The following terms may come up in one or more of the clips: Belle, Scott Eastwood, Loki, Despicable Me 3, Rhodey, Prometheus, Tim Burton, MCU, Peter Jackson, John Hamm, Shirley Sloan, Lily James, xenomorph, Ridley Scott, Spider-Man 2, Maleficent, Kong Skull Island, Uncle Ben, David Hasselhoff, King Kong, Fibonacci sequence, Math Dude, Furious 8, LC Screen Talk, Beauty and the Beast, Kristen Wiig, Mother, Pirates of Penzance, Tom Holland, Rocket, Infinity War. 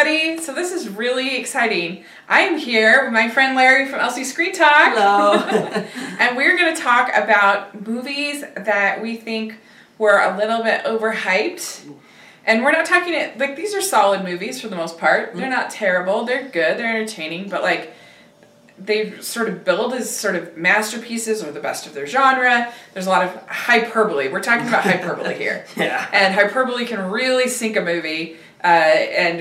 everybody. So this is really exciting. I am here with my friend Larry from LC Screen Talk. Hello. And we're going to talk about movies that we think were a little bit overhyped. And we're not talking, like, these are solid movies for the most part. They're not terrible. They're good. They're entertaining. But, like, they sort of billed as sort of masterpieces or the best of their genre. There's a lot of hyperbole. We're talking about hyperbole here. Yeah. And hyperbole can really sink a movie. And,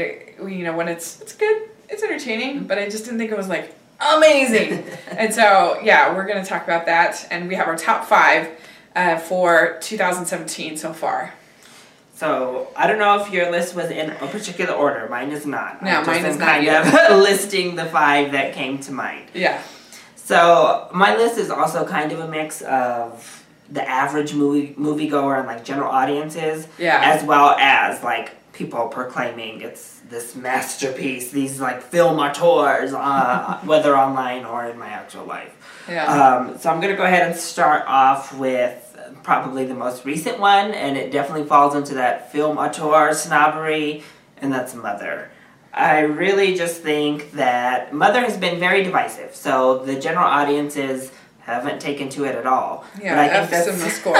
you know, when it's good, it's entertaining. But I just didn't think it was, like, amazing. And so, yeah, we're going to talk about that. And we have our top five for 2017 so far. So, I don't know if your list was in a particular order. Mine is not. No, mine is not. I'm just kind of listing the five that came to mind. Yeah. So, my list is also kind of a mix of the average moviegoer and, like, general audiences. Yeah. As well as, like, people proclaiming it's this masterpiece. These, like, film auteurs, whether online or in my actual life. Yeah. So, I'm going to go ahead and start off with probably the most recent one, and it definitely falls into that film auteur snobbery, and that's Mother. I really just think that Mother has been very divisive, so the general audiences haven't taken to it at all. Yeah, but I think that's the score.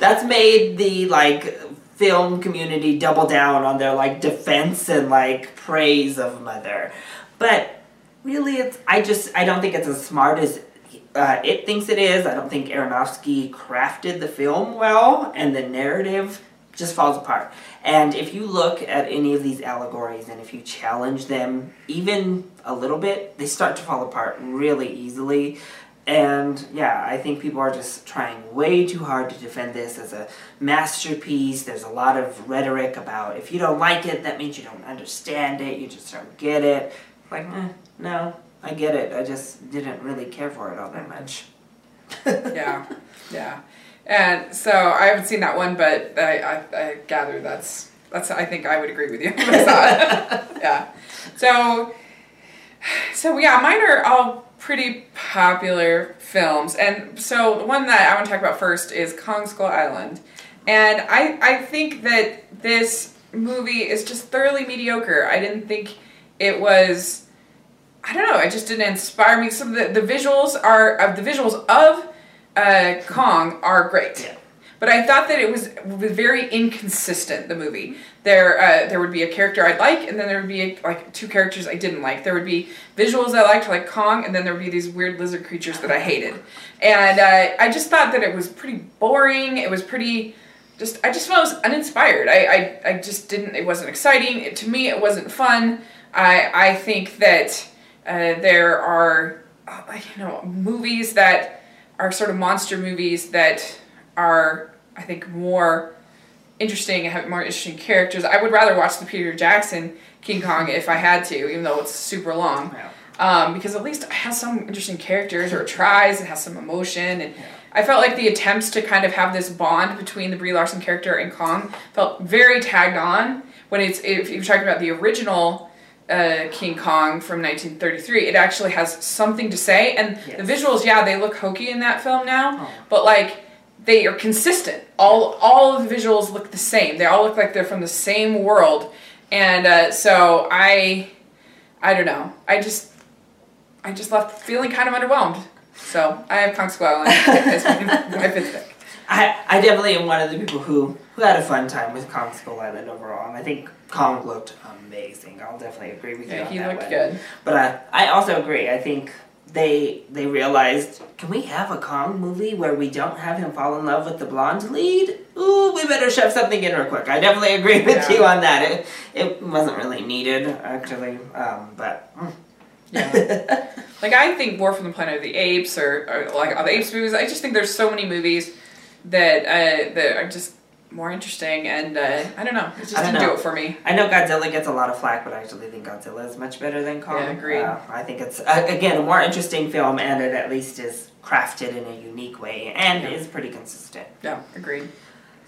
That's made the, like, film community double down on their, like, defense and, like, praise of Mother. But really, I don't think it's as smart as it thinks it is. I don't think Aronofsky crafted the film well, and the narrative just falls apart. And if you look at any of these allegories, and if you challenge them even a little bit, they start to fall apart really easily. And yeah, I think people are just trying way too hard to defend this as a masterpiece. There's a lot of rhetoric about if you don't like it, that means you don't understand it, you just don't get it. Like, no. I get it. I just didn't really care for it all that much. Yeah. And so I haven't seen that one, but I gather that's. I think I would agree with you. Yeah. So yeah, mine are all pretty popular films, and so the one that I want to talk about first is Kong Skull Island, and I think that this movie is just thoroughly mediocre. I didn't think it was. I don't know. It just didn't inspire me. Some of the visuals are of Kong are great, yeah. But I thought that it was very inconsistent. The movie there would be a character I'd like, and then there would be like two characters I didn't like. There would be visuals I liked, like Kong, and then there would be these weird lizard creatures that I hated. And I just thought that it was pretty boring. It was pretty. I just felt it was uninspired. I just didn't. It wasn't exciting. To me, it wasn't fun. I think that. There are, movies that are sort of monster movies that are, I think, more interesting and have more interesting characters. I would rather watch the Peter Jackson King Kong if I had to, even though it's super long. Yeah. Because at least it has some interesting characters, or it tries, it has some emotion. And yeah. I felt like the attempts to kind of have this bond between the Brie Larson character and Kong felt very tagged on. If you're talking about the original King Kong from 1933, it actually has something to say, and yes. The visuals, yeah, they look hokey in that film now, but like they are consistent. All of the visuals look the same. They all look like they're from the same world, and so I don't know. I just left feeling kind of underwhelmed. So I have Kong Skull Island as my fifth pick. I definitely am one of the people who had a fun time with Kong Skull Island overall, and I think Kong looked amazing. I'll definitely agree with you on that one. Yeah, he looked good. But I also agree. I think they realized, can we have a Kong movie where we don't have him fall in love with the blonde lead? Ooh, we better shove something in real quick. I definitely agree with you on that. It wasn't really needed, actually, but... Yeah. Like, I think War for the Planet of the Apes, or like all the Apes movies, I just think there's so many movies that are just more interesting, and I don't know. It just didn't do it for me. I know Godzilla gets a lot of flack, but I actually think Godzilla is much better than Kong. Yeah, agreed. I think it's, again, a more interesting film, and it at least is crafted in a unique way, and is pretty consistent. Yeah, agreed.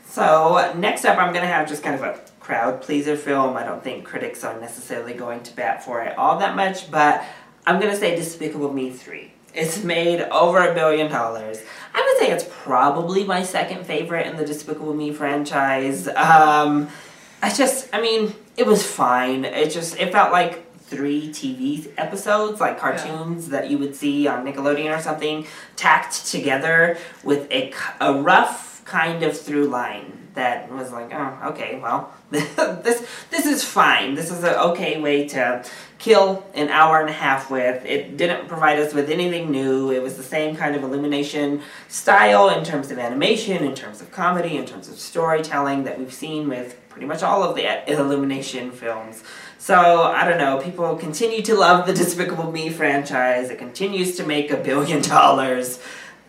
So, next up, I'm going to have just kind of a crowd-pleaser film. I don't think critics are necessarily going to bat for it all that much, but I'm going to say Despicable Me 3. It's made over $1 billion. I would say it's probably my second favorite in the Despicable Me franchise. I mean, it was fine. It felt like 3 TV episodes, like cartoons that you would see on Nickelodeon or something, tacked together with a rough kind of through line that was like, oh, okay, well, this is fine. This is an okay way to kill an hour and a half with. It didn't provide us with anything new. It was the same kind of Illumination style in terms of animation, in terms of comedy, in terms of storytelling that we've seen with pretty much all of the Illumination films. So, I don't know, people continue to love the Despicable Me franchise. It continues to make $1 billion.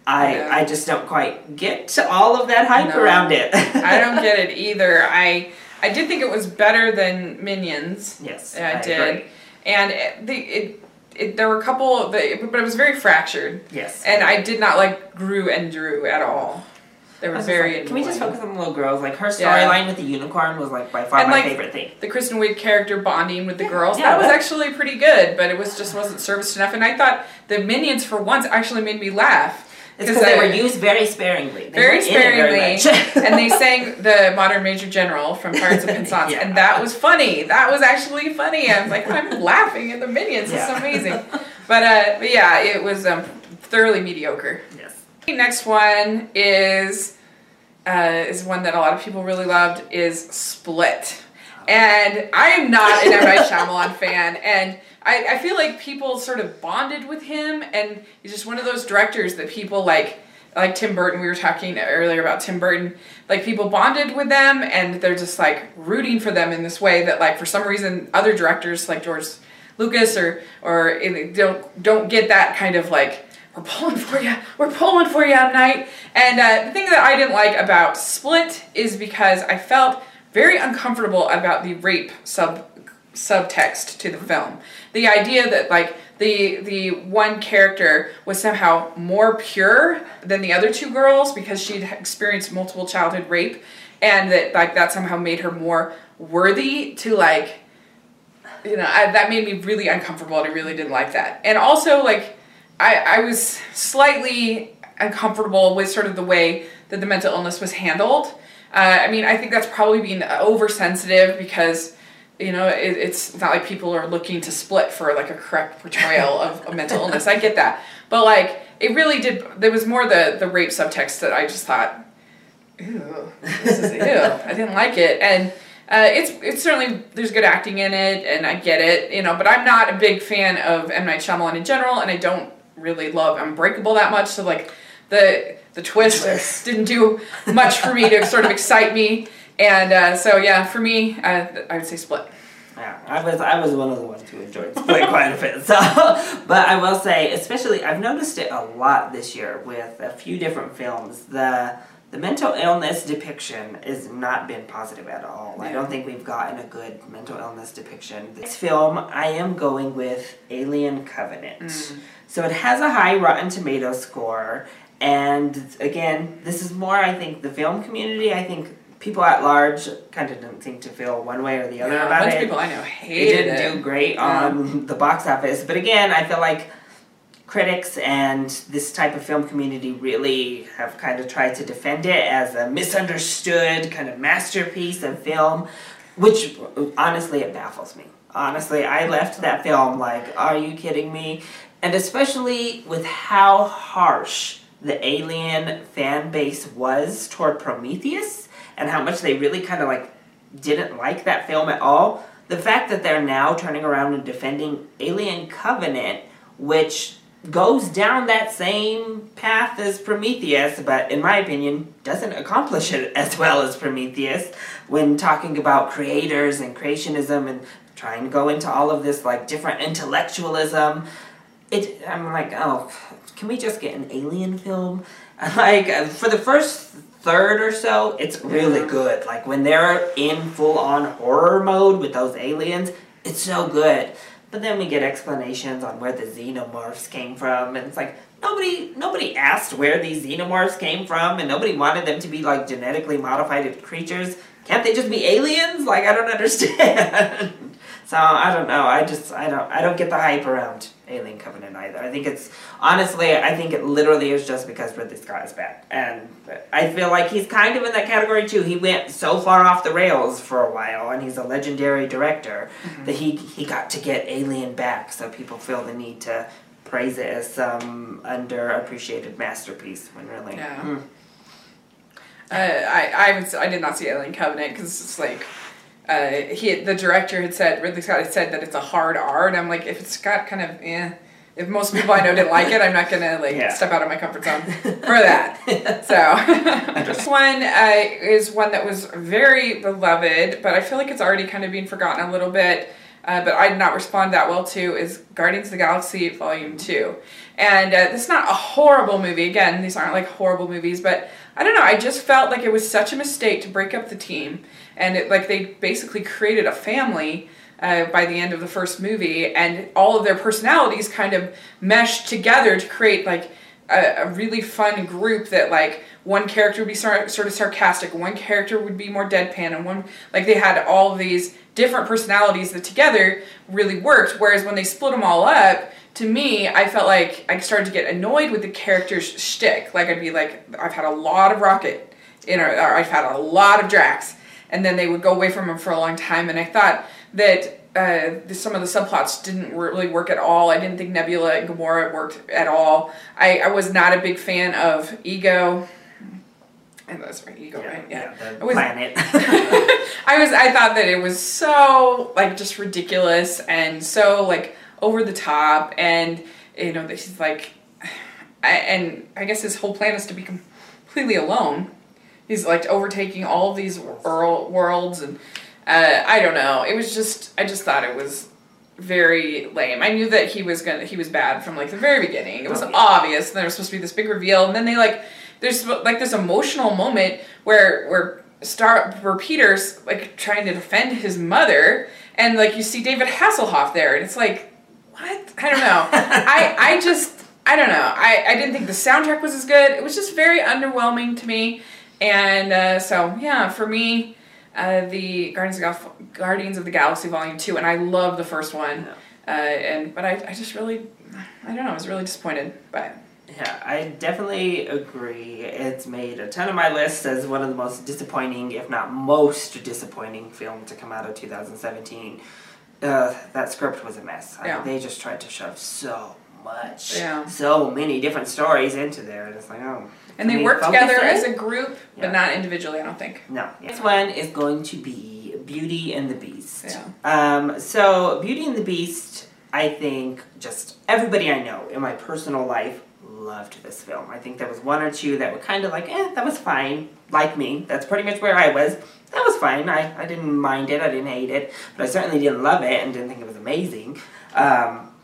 I just don't quite get all of that hype around it. I don't get it either. I did think it was better than Minions. Yes, I did. Agree. And there were a couple, but it was very fractured. Yes. And I did not like Gru and Drew at all. They were very annoying. Can we just focus on the little girls? Like, her storyline with the unicorn was, like, by far my favorite thing. The Kristen Wiig character bonding with the girls. Yeah, that was actually pretty good, but it was just wasn't serviced enough. And I thought the Minions, for once, actually made me laugh. It's because they were used very sparingly. Very sparingly. And they sang the Modern Major General from Pirates of Penzance. And that was funny. That was actually funny. I was like, I'm laughing at the Minions. It's amazing. But yeah, it was thoroughly mediocre. Yes. The next one is one that a lot of people really loved, is Split. And I am not an M. Night Shyamalan fan, and I feel like people sort of bonded with him, and he's just one of those directors that people like Tim Burton. We were talking earlier about Tim Burton. Like, people bonded with them, and they're just, like, rooting for them in this way that, like, for some reason, other directors like George Lucas or don't get that kind of, like, we're pulling for you, M. Night. And the thing that I didn't like about Split is because I felt very uncomfortable about the rape subtext to the film. The idea that, like, the one character was somehow more pure than the other two girls because she'd experienced multiple childhood rape, and that, like, that somehow made her more worthy to, like, you know, that made me really uncomfortable, and I really didn't like that. And also, like, I was slightly uncomfortable with sort of the way that the mental illness was handled. I mean, I think that's probably being oversensitive because, you know, it's not like people are looking to Split for, like, a correct portrayal of a mental illness. I get that. But, like, it really did, there was more the rape subtext that I just thought, ew, this is, ew, I didn't like it. And it's certainly, there's good acting in it, and I get it, you know, but I'm not a big fan of M. Night Shyamalan in general, and I don't really love Unbreakable that much, so, like, the twist didn't do much for me to sort of excite me, and so yeah, for me, I would say Split. Yeah, I was one of the ones who enjoyed Split quite a bit. So, but I will say, especially I've noticed it a lot this year with a few different films. The mental illness depiction has not been positive at all. I don't think we've gotten a good mental illness depiction. This film, I am going with Alien Covenant. So it has a high Rotten Tomatoes score. And again, this is more, I think, the film community. I think people at large kind of didn't seem to feel one way or the other about it. A bunch of people I know hated it. It didn't do great on the box office. But again, I feel like critics and this type of film community really have kind of tried to defend it as a misunderstood kind of masterpiece of film, which, honestly, it baffles me. Honestly, I left that film like, are you kidding me? And especially with how harsh the Alien fan base was toward Prometheus and how much they really kind of, like, didn't like that film at all. The fact that they're now turning around and defending Alien Covenant, which goes down that same path as Prometheus, but in my opinion, doesn't accomplish it as well as Prometheus when talking about creators and creationism and trying to go into all of this, like, different intellectualism. I'm like, oh, can we just get an alien film? Like, for the first third or so, it's really good. Like, when they're in full-on horror mode with those aliens, it's so good. But then we get explanations on where the xenomorphs came from, and it's like, nobody asked where these xenomorphs came from, and nobody wanted them to be, like, genetically modified creatures. Can't they just be aliens? Like, I don't understand. So, I don't know. I don't get the hype around Alien Covenant either. I think it's, honestly, I think it literally is just because Ridley Scott is bad. And I I feel like he's kind of in that category too. He went so far off the rails for a while, and he's a legendary director that he got to get Alien back, so people feel the need to praise it as some underappreciated masterpiece when really. Yeah. I did not see Alien Covenant because it's like the director had said, Ridley Scott had said that it's a hard R, and I'm like, if it's got kind of if most people I know didn't like it, I'm not gonna step out of my comfort zone for that. So this one is one that was very beloved, but I feel like it's already kind of being forgotten a little bit. But I did not respond that well to is Guardians of the Galaxy Volume 2. And it's not a horrible movie. Again, these aren't like horrible movies, but I don't know. I just felt like it was such a mistake to break up the team. And they basically created a family by the end of the first movie. And all of their personalities kind of meshed together to create a really fun group that one character would be sort of sarcastic, one character would be more deadpan, and one they had all of these different personalities that together really worked. Whereas when they split them all up, to me, I felt like I started to get annoyed with the character's shtick. I'd be I've had a lot of Rocket, or I've had a lot of Drax, and then they would go away from him for a long time. And I thought that some of the subplots didn't really work at all. I didn't think Nebula and Gamora worked at all. I was not a big fan of Ego. And that's right, Ego, right? Yeah. Planet. I thought that it was so just ridiculous and so over the top, and that she's and I guess his whole plan is to be completely alone. He's overtaking all of these worlds and. I don't know. It was I just thought it was very lame. I knew that he was bad from the very beginning. It was obvious. And there was supposed to be this big reveal, and then they there's this emotional moment where Peter's trying to defend his mother, and you see David Hasselhoff there, and it's what? I don't know. I don't know. I didn't think the soundtrack was as good. It was just very underwhelming to me, and so yeah, for me. The Guardians of the Galaxy Volume 2, and I love the first one, but I just really, I don't know, I was really disappointed by it. Yeah, I definitely agree. It's made a ton of my list as one of the most disappointing, if not most disappointing, film to come out of 2017. That script was a mess. Yeah. They just tried to shove so much, so many different stories into there, and it's oh. And they work together as a group, but not individually, I don't think. No. Yeah. This one is going to be Beauty and the Beast. Yeah. So Beauty and the Beast, I think just everybody I know in my personal life loved this film. I think there was one or two that were kind of that was fine, like me. That's pretty much where I was. That was fine. I didn't mind it. I didn't hate it. But I certainly didn't love it and didn't think it was amazing.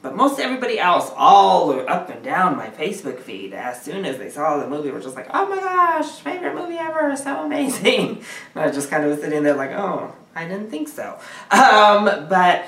But most everybody else, all up and down my Facebook feed, as soon as they saw the movie, were just oh my gosh, favorite movie ever, so amazing. And I just kind of was sitting there oh, I didn't think so. But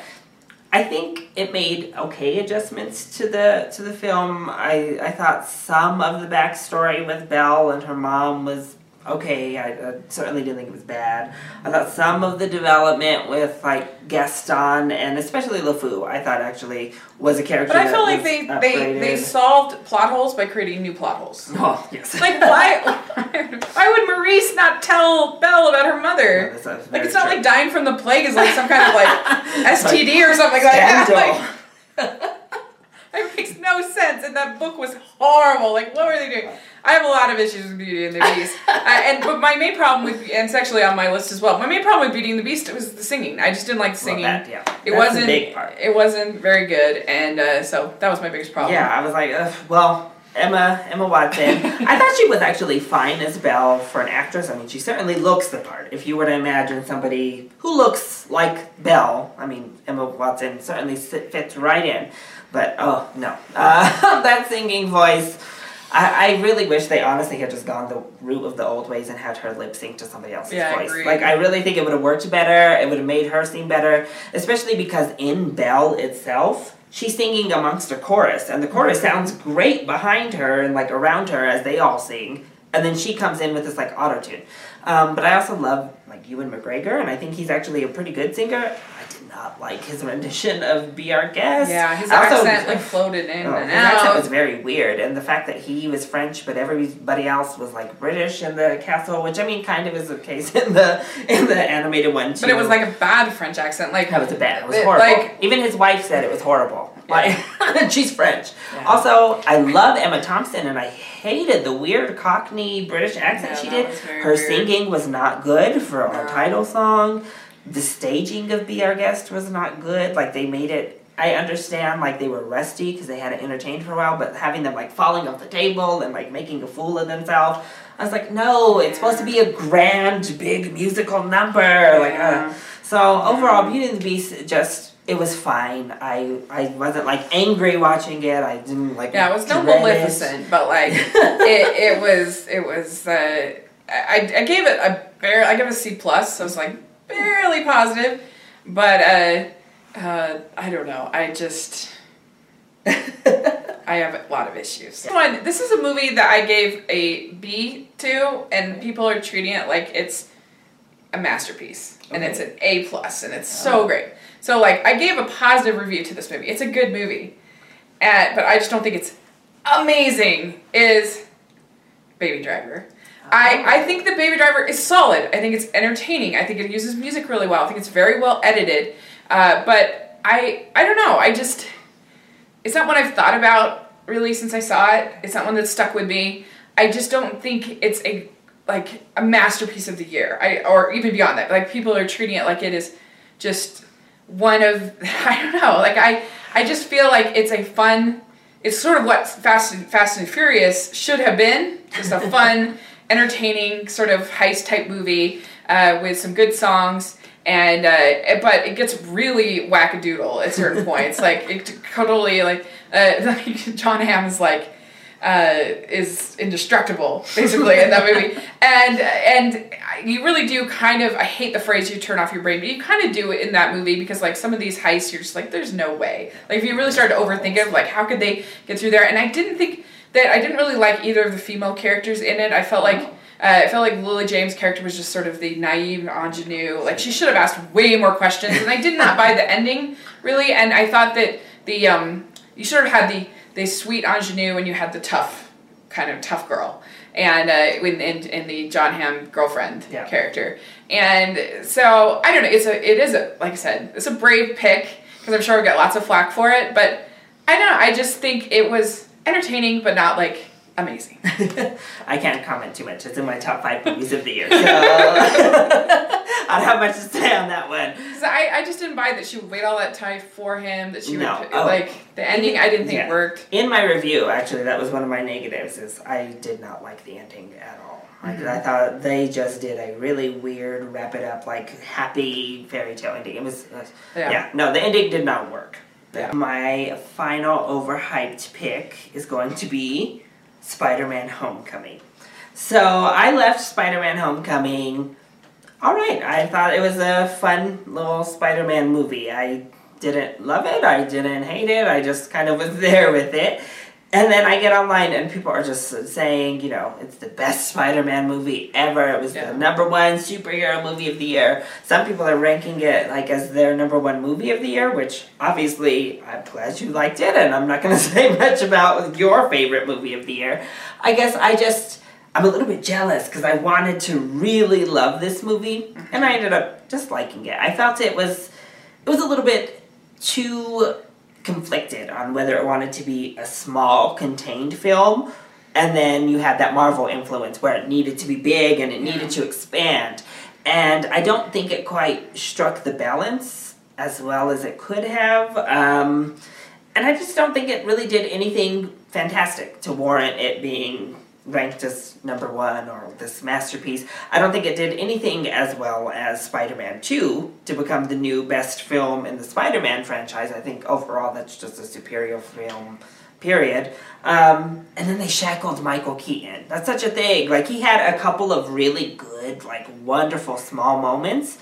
I think it made okay adjustments to the film. I thought some of the backstory with Belle and her mom was okay. I certainly didn't think it was bad. I thought some of the development with Gaston and especially LeFou, I thought actually was a character. But I feel they solved plot holes by creating new plot holes. Oh yes. Why would Maurice not tell Belle about her mother? No, it's not true. Dying from the plague is some kind of STD or something that. It makes no sense, and that book was horrible. What were they doing? I have a lot of issues with Beauty and the Beast, but my main problem with, and it's actually on my list as well. My main problem with Beauty and the Beast was the singing. I just didn't like the singing. Well, That's the big part. It wasn't very good, and so that was my biggest problem. Yeah, I was Emma Watson. I thought she was actually fine as Belle for an actress. I mean, she certainly looks the part. If you were to imagine somebody who looks like Belle, I mean, Emma Watson certainly fits right in. But, oh, no. That singing voice, I really wish they honestly had just gone the route of the old ways and had her lip sync to somebody else's voice. I agree. I really think it would have worked better. It would have made her seem better, especially because in Belle itself, she's singing amongst a chorus, and the chorus sounds great behind her and, around her as they all sing. And then she comes in with this, like, auto-tune. But I also love, like, Ewan McGregor, and I think he's actually a pretty good singer. I did not like his rendition of Be Our Guest. Yeah, his accent, like, floated in and out. His accent was very weird, and the fact that he was French, but everybody else was, like, British in the castle, which, I mean, kind of is the case in the animated one, too. But it was, like, a bad French accent. Like, that was bad. It was horrible. Like, even his wife said it was horrible. Like, she's French. Yeah. Also, I love Emma Thompson, and I hated the weird Cockney British accent she did. Her singing was not good for our title song. The staging of Be Our Guest was not good. Like, they made it... I understand, like, they were rusty because they hadn't entertained for a while, but having them, like, falling off the table and, like, making a fool of themselves, I was like, no, it's supposed to be a grand, big musical number. Yeah. Like, so, overall, Beauty and the Beast just... It was fine. I wasn't, like, angry watching it. I didn't, like... Yeah, it was no Maleficent, but, like, it was... I gave it I gave it a C+, so it was, like, barely positive, but, I don't know. I just... I have a lot of issues. Come on, this is a movie that I gave a B to, and people are treating it like it's a masterpiece, and it's an A+, and it's so great. So, like, I gave a positive review to this movie. It's a good movie. But I just don't think it's amazing is Baby Driver. I think that Baby Driver is solid. I think it's entertaining. I think it uses music really well. I think it's very well edited. But I don't know. I just... It's not one I've thought about, really, since I saw it. It's not one that stuck with me. I just don't think it's a, like, a masterpiece of the year. Or even beyond that. Like, people are treating it like it is just... one of, I don't know, like, I just feel like it's a fun, it's sort of what Fast and Furious should have been, just a fun, entertaining, sort of heist-type movie with some good songs, and, but it gets really wackadoodle at certain points, like, it totally, like John Hamm is like, is indestructible, basically, in that movie. And you really do kind of, I hate the phrase, you turn off your brain, but you kind of do it in that movie because, like, some of these heists, you're just like, there's no way. Like, if you really start to overthink it, like, how could they get through there? And I didn't really like either of the female characters in it. I felt like Lily James' character was just sort of the naive ingenue. Like, she should have asked way more questions, and I did not buy the ending, really, and I thought that the, you sort of had the sweet ingenue, and you had the tough, kind of tough girl, and in the John Hamm girlfriend character, and so I don't know. It is a like I said, it's a brave pick because I'm sure we got lots of flack for it, but I don't know. I just think it was entertaining, but not like amazing. I can't comment too much. It's in my top 5 movies of the year, so I don't have much to say on that one. So I just didn't buy that she would wait all that time for him, that she like, the ending I didn't think worked. In my review, actually, that was one of my negatives, is I did not like the ending at all. Like, I thought they just did a really weird, wrap-it-up, like, happy fairy tale ending. It was... no, the ending did not work. Yeah. My final overhyped pick is going to be Spider-Man Homecoming. So, I left Spider-Man Homecoming... Alright, I thought it was a fun little Spider-Man movie. I didn't love it, I didn't hate it, I just kind of was there with it. And then I get online and people are just saying, you know, it's the best Spider-Man movie ever. It was the #1 superhero movie of the year. Some people are ranking it, like, as their #1 movie of the year, which, obviously, I'm glad you liked it, and I'm not going to say much about your favorite movie of the year. I guess I'm a little bit jealous because I wanted to really love this movie, and I ended up just liking it. I felt it was a little bit too conflicted on whether it wanted to be a small, contained film, and then you had that Marvel influence where it needed to be big and it needed to expand. And I don't think it quite struck the balance as well as it could have. And I just don't think it really did anything fantastic to warrant it being... ranked as #1 or this masterpiece. I don't think it did anything as well as Spider-Man 2 to become the new best film in the Spider-Man franchise. I think overall that's just a superior film, period. And then they shackled Michael Keaton. That's such a thing. Like, he had a couple of really good, like, wonderful small moments.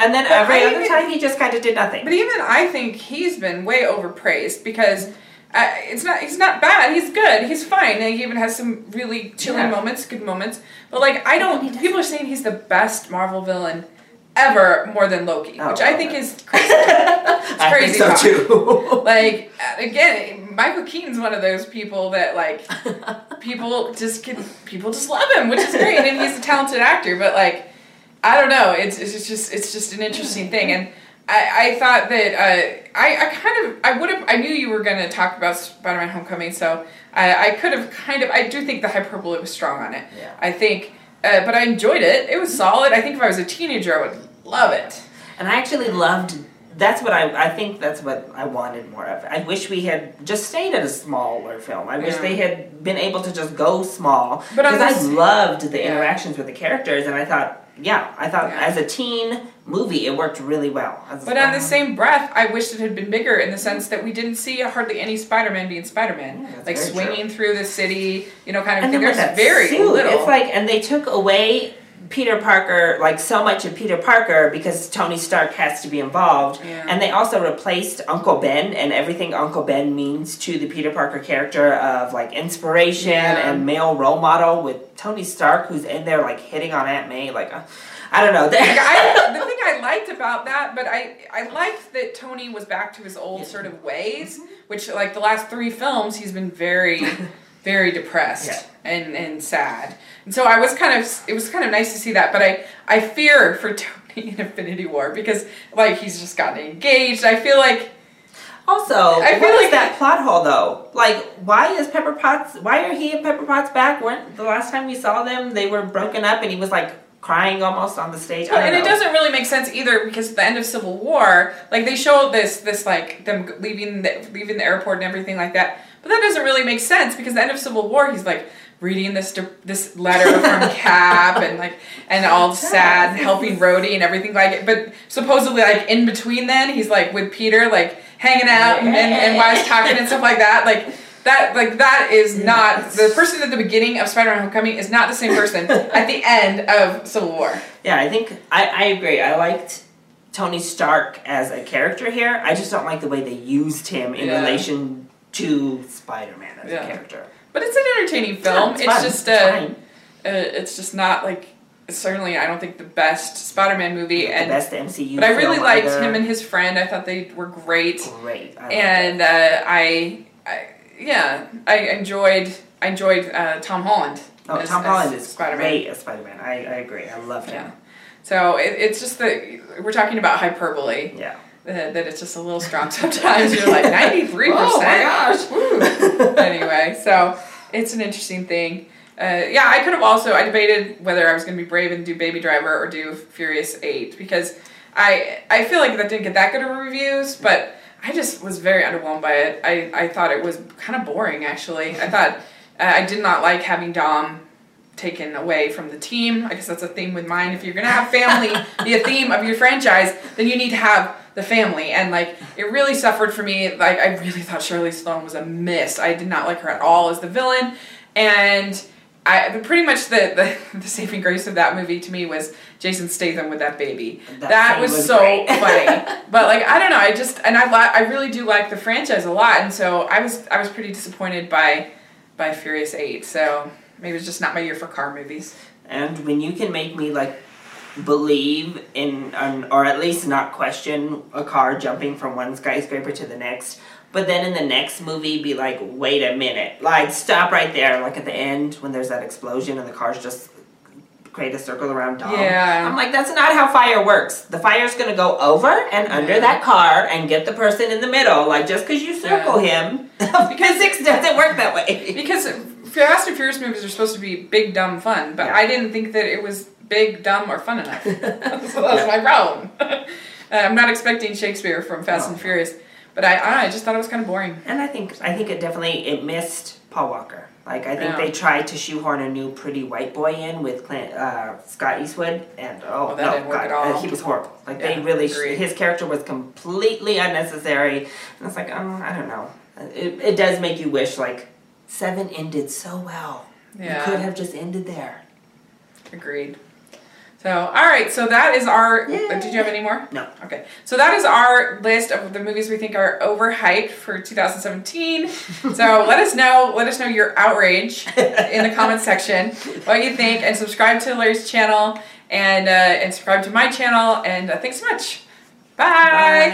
And then every other time he just kind of did nothing. But even I think he's been way overpraised because... He's not bad. He's good. He's fine. He even has some really chilling moments, good moments. But like, I don't. People are saying he's the best Marvel villain ever, more than Loki, which I think is crazy. It's crazy. I think so too. Like, again, Michael Keaton's one of those people that like people just love him, which is great, and he's a talented actor. But like, I don't know. It's just an interesting thing. And I thought that I knew you were going to talk about Spider-Man Homecoming, so I do think the hyperbole was strong on it. Yeah. I think, but I enjoyed it. It was solid. I think if I was a teenager, I would love it. And I actually loved, that's what I think that's what I wanted more of. I wish we had just stayed at a smaller film. I wish they had been able to just go small. Because I loved the interactions with the characters, and I thought as a teen movie, it worked really well. But on the same breath, I wish it had been bigger in the sense that we didn't see hardly any Spider-Man being Spider-Man. Yeah, like swinging through the city, you know, kind of thing. There's very little. It's like, and they took away Peter Parker, like so much of Peter Parker because Tony Stark has to be involved. Yeah. And they also replaced Uncle Ben and everything Uncle Ben means to the Peter Parker character of like inspiration and male role model with Tony Stark, who's in there like hitting on Aunt May. Like, I don't know. The thing I liked about that, but I liked that Tony was back to his old sort of ways, which like the last three films, he's been very... very depressed and sad. And so it was kind of nice to see that, but I fear for Tony in Infinity War because like he's just gotten engaged. I feel like what is that plot hole though? Like why are he and Pepper Potts back? When the last time we saw them they were broken up and he was like crying almost on the stage. Well, it doesn't really make sense either because at the end of Civil War, like they show this like them leaving the airport and everything like that. But that doesn't really make sense because at the end of Civil War, he's like reading this letter from Cap and like and all sad and helping Rhodey and everything like it. But supposedly like in between then, he's like with Peter like hanging out and Wise talking and stuff like that. That is not the person at the beginning of Spider-Man Homecoming is not the same person at the end of Civil War. Yeah, I think I agree. I liked Tony Stark as a character here. I just don't like the way they used him in relation to Spider-Man as a character. But it's an entertaining film. It's just not like certainly I don't think the best Spider-Man movie and the best MCU. But I really liked him and his friend. I thought they were great. Great, I enjoyed Tom Holland. Oh, Tom Holland is great as Spider-Man. I agree. I loved him. So it's just that we're talking about hyperbole. Yeah. That it's just a little strong sometimes. You're like 93%. Oh my gosh. Woo. Anyway, so it's an interesting thing. I could have also debated whether I was going to be brave and do Baby Driver or do Furious 8 because I feel like that didn't get that good of reviews, but. I just was very underwhelmed by it. I thought it was kind of boring, actually. I thought I did not like having Dom taken away from the team. I guess that's a theme with mine. If you're going to have family be a theme of your franchise, then you need to have the family. And, like, it really suffered for me. Like, I really thought Shirley Sloan was a miss. I did not like her at all as the villain. And pretty much the saving grace of that movie to me was Jason Statham with that baby. That was so funny. But like I don't know, I really do like the franchise a lot, and so I was pretty disappointed by Furious 8. So maybe it's just not my year for car movies. And when you can make me like believe in or at least not question a car jumping from one skyscraper to the next. But then in the next movie, be like, wait a minute. Like, stop right there. Like, at the end, when there's that explosion and the cars just create a circle around Dom. Yeah. I'm like, that's not how fire works. The fire's going to go over and under that car and get the person in the middle. Like, just because you circle him, because it doesn't work that way. Because Fast and Furious movies are supposed to be big, dumb fun. But I didn't think that it was big, dumb, or fun enough. So that was my problem. I'm not expecting Shakespeare from Fast and Furious. But I just thought it was kind of boring. And I think it definitely, it missed Paul Walker. Like, I think they tried to shoehorn a new pretty white boy in with Scott Eastwood. And, didn't work at all. He was horrible. Like, they really, his character was completely unnecessary. And it's like, I don't know. It does make you wish, like, 7 ended so well. Yeah. You could have just ended there. Agreed. So, all right. So that is our... Yay. Did you have any more? No. Okay. So that is our list of the movies we think are overhyped for 2017. So let us know. Let us know your outrage in the comments section. What you think. And subscribe to Larry's channel. And subscribe to my channel. And thanks so much. Bye. Bye.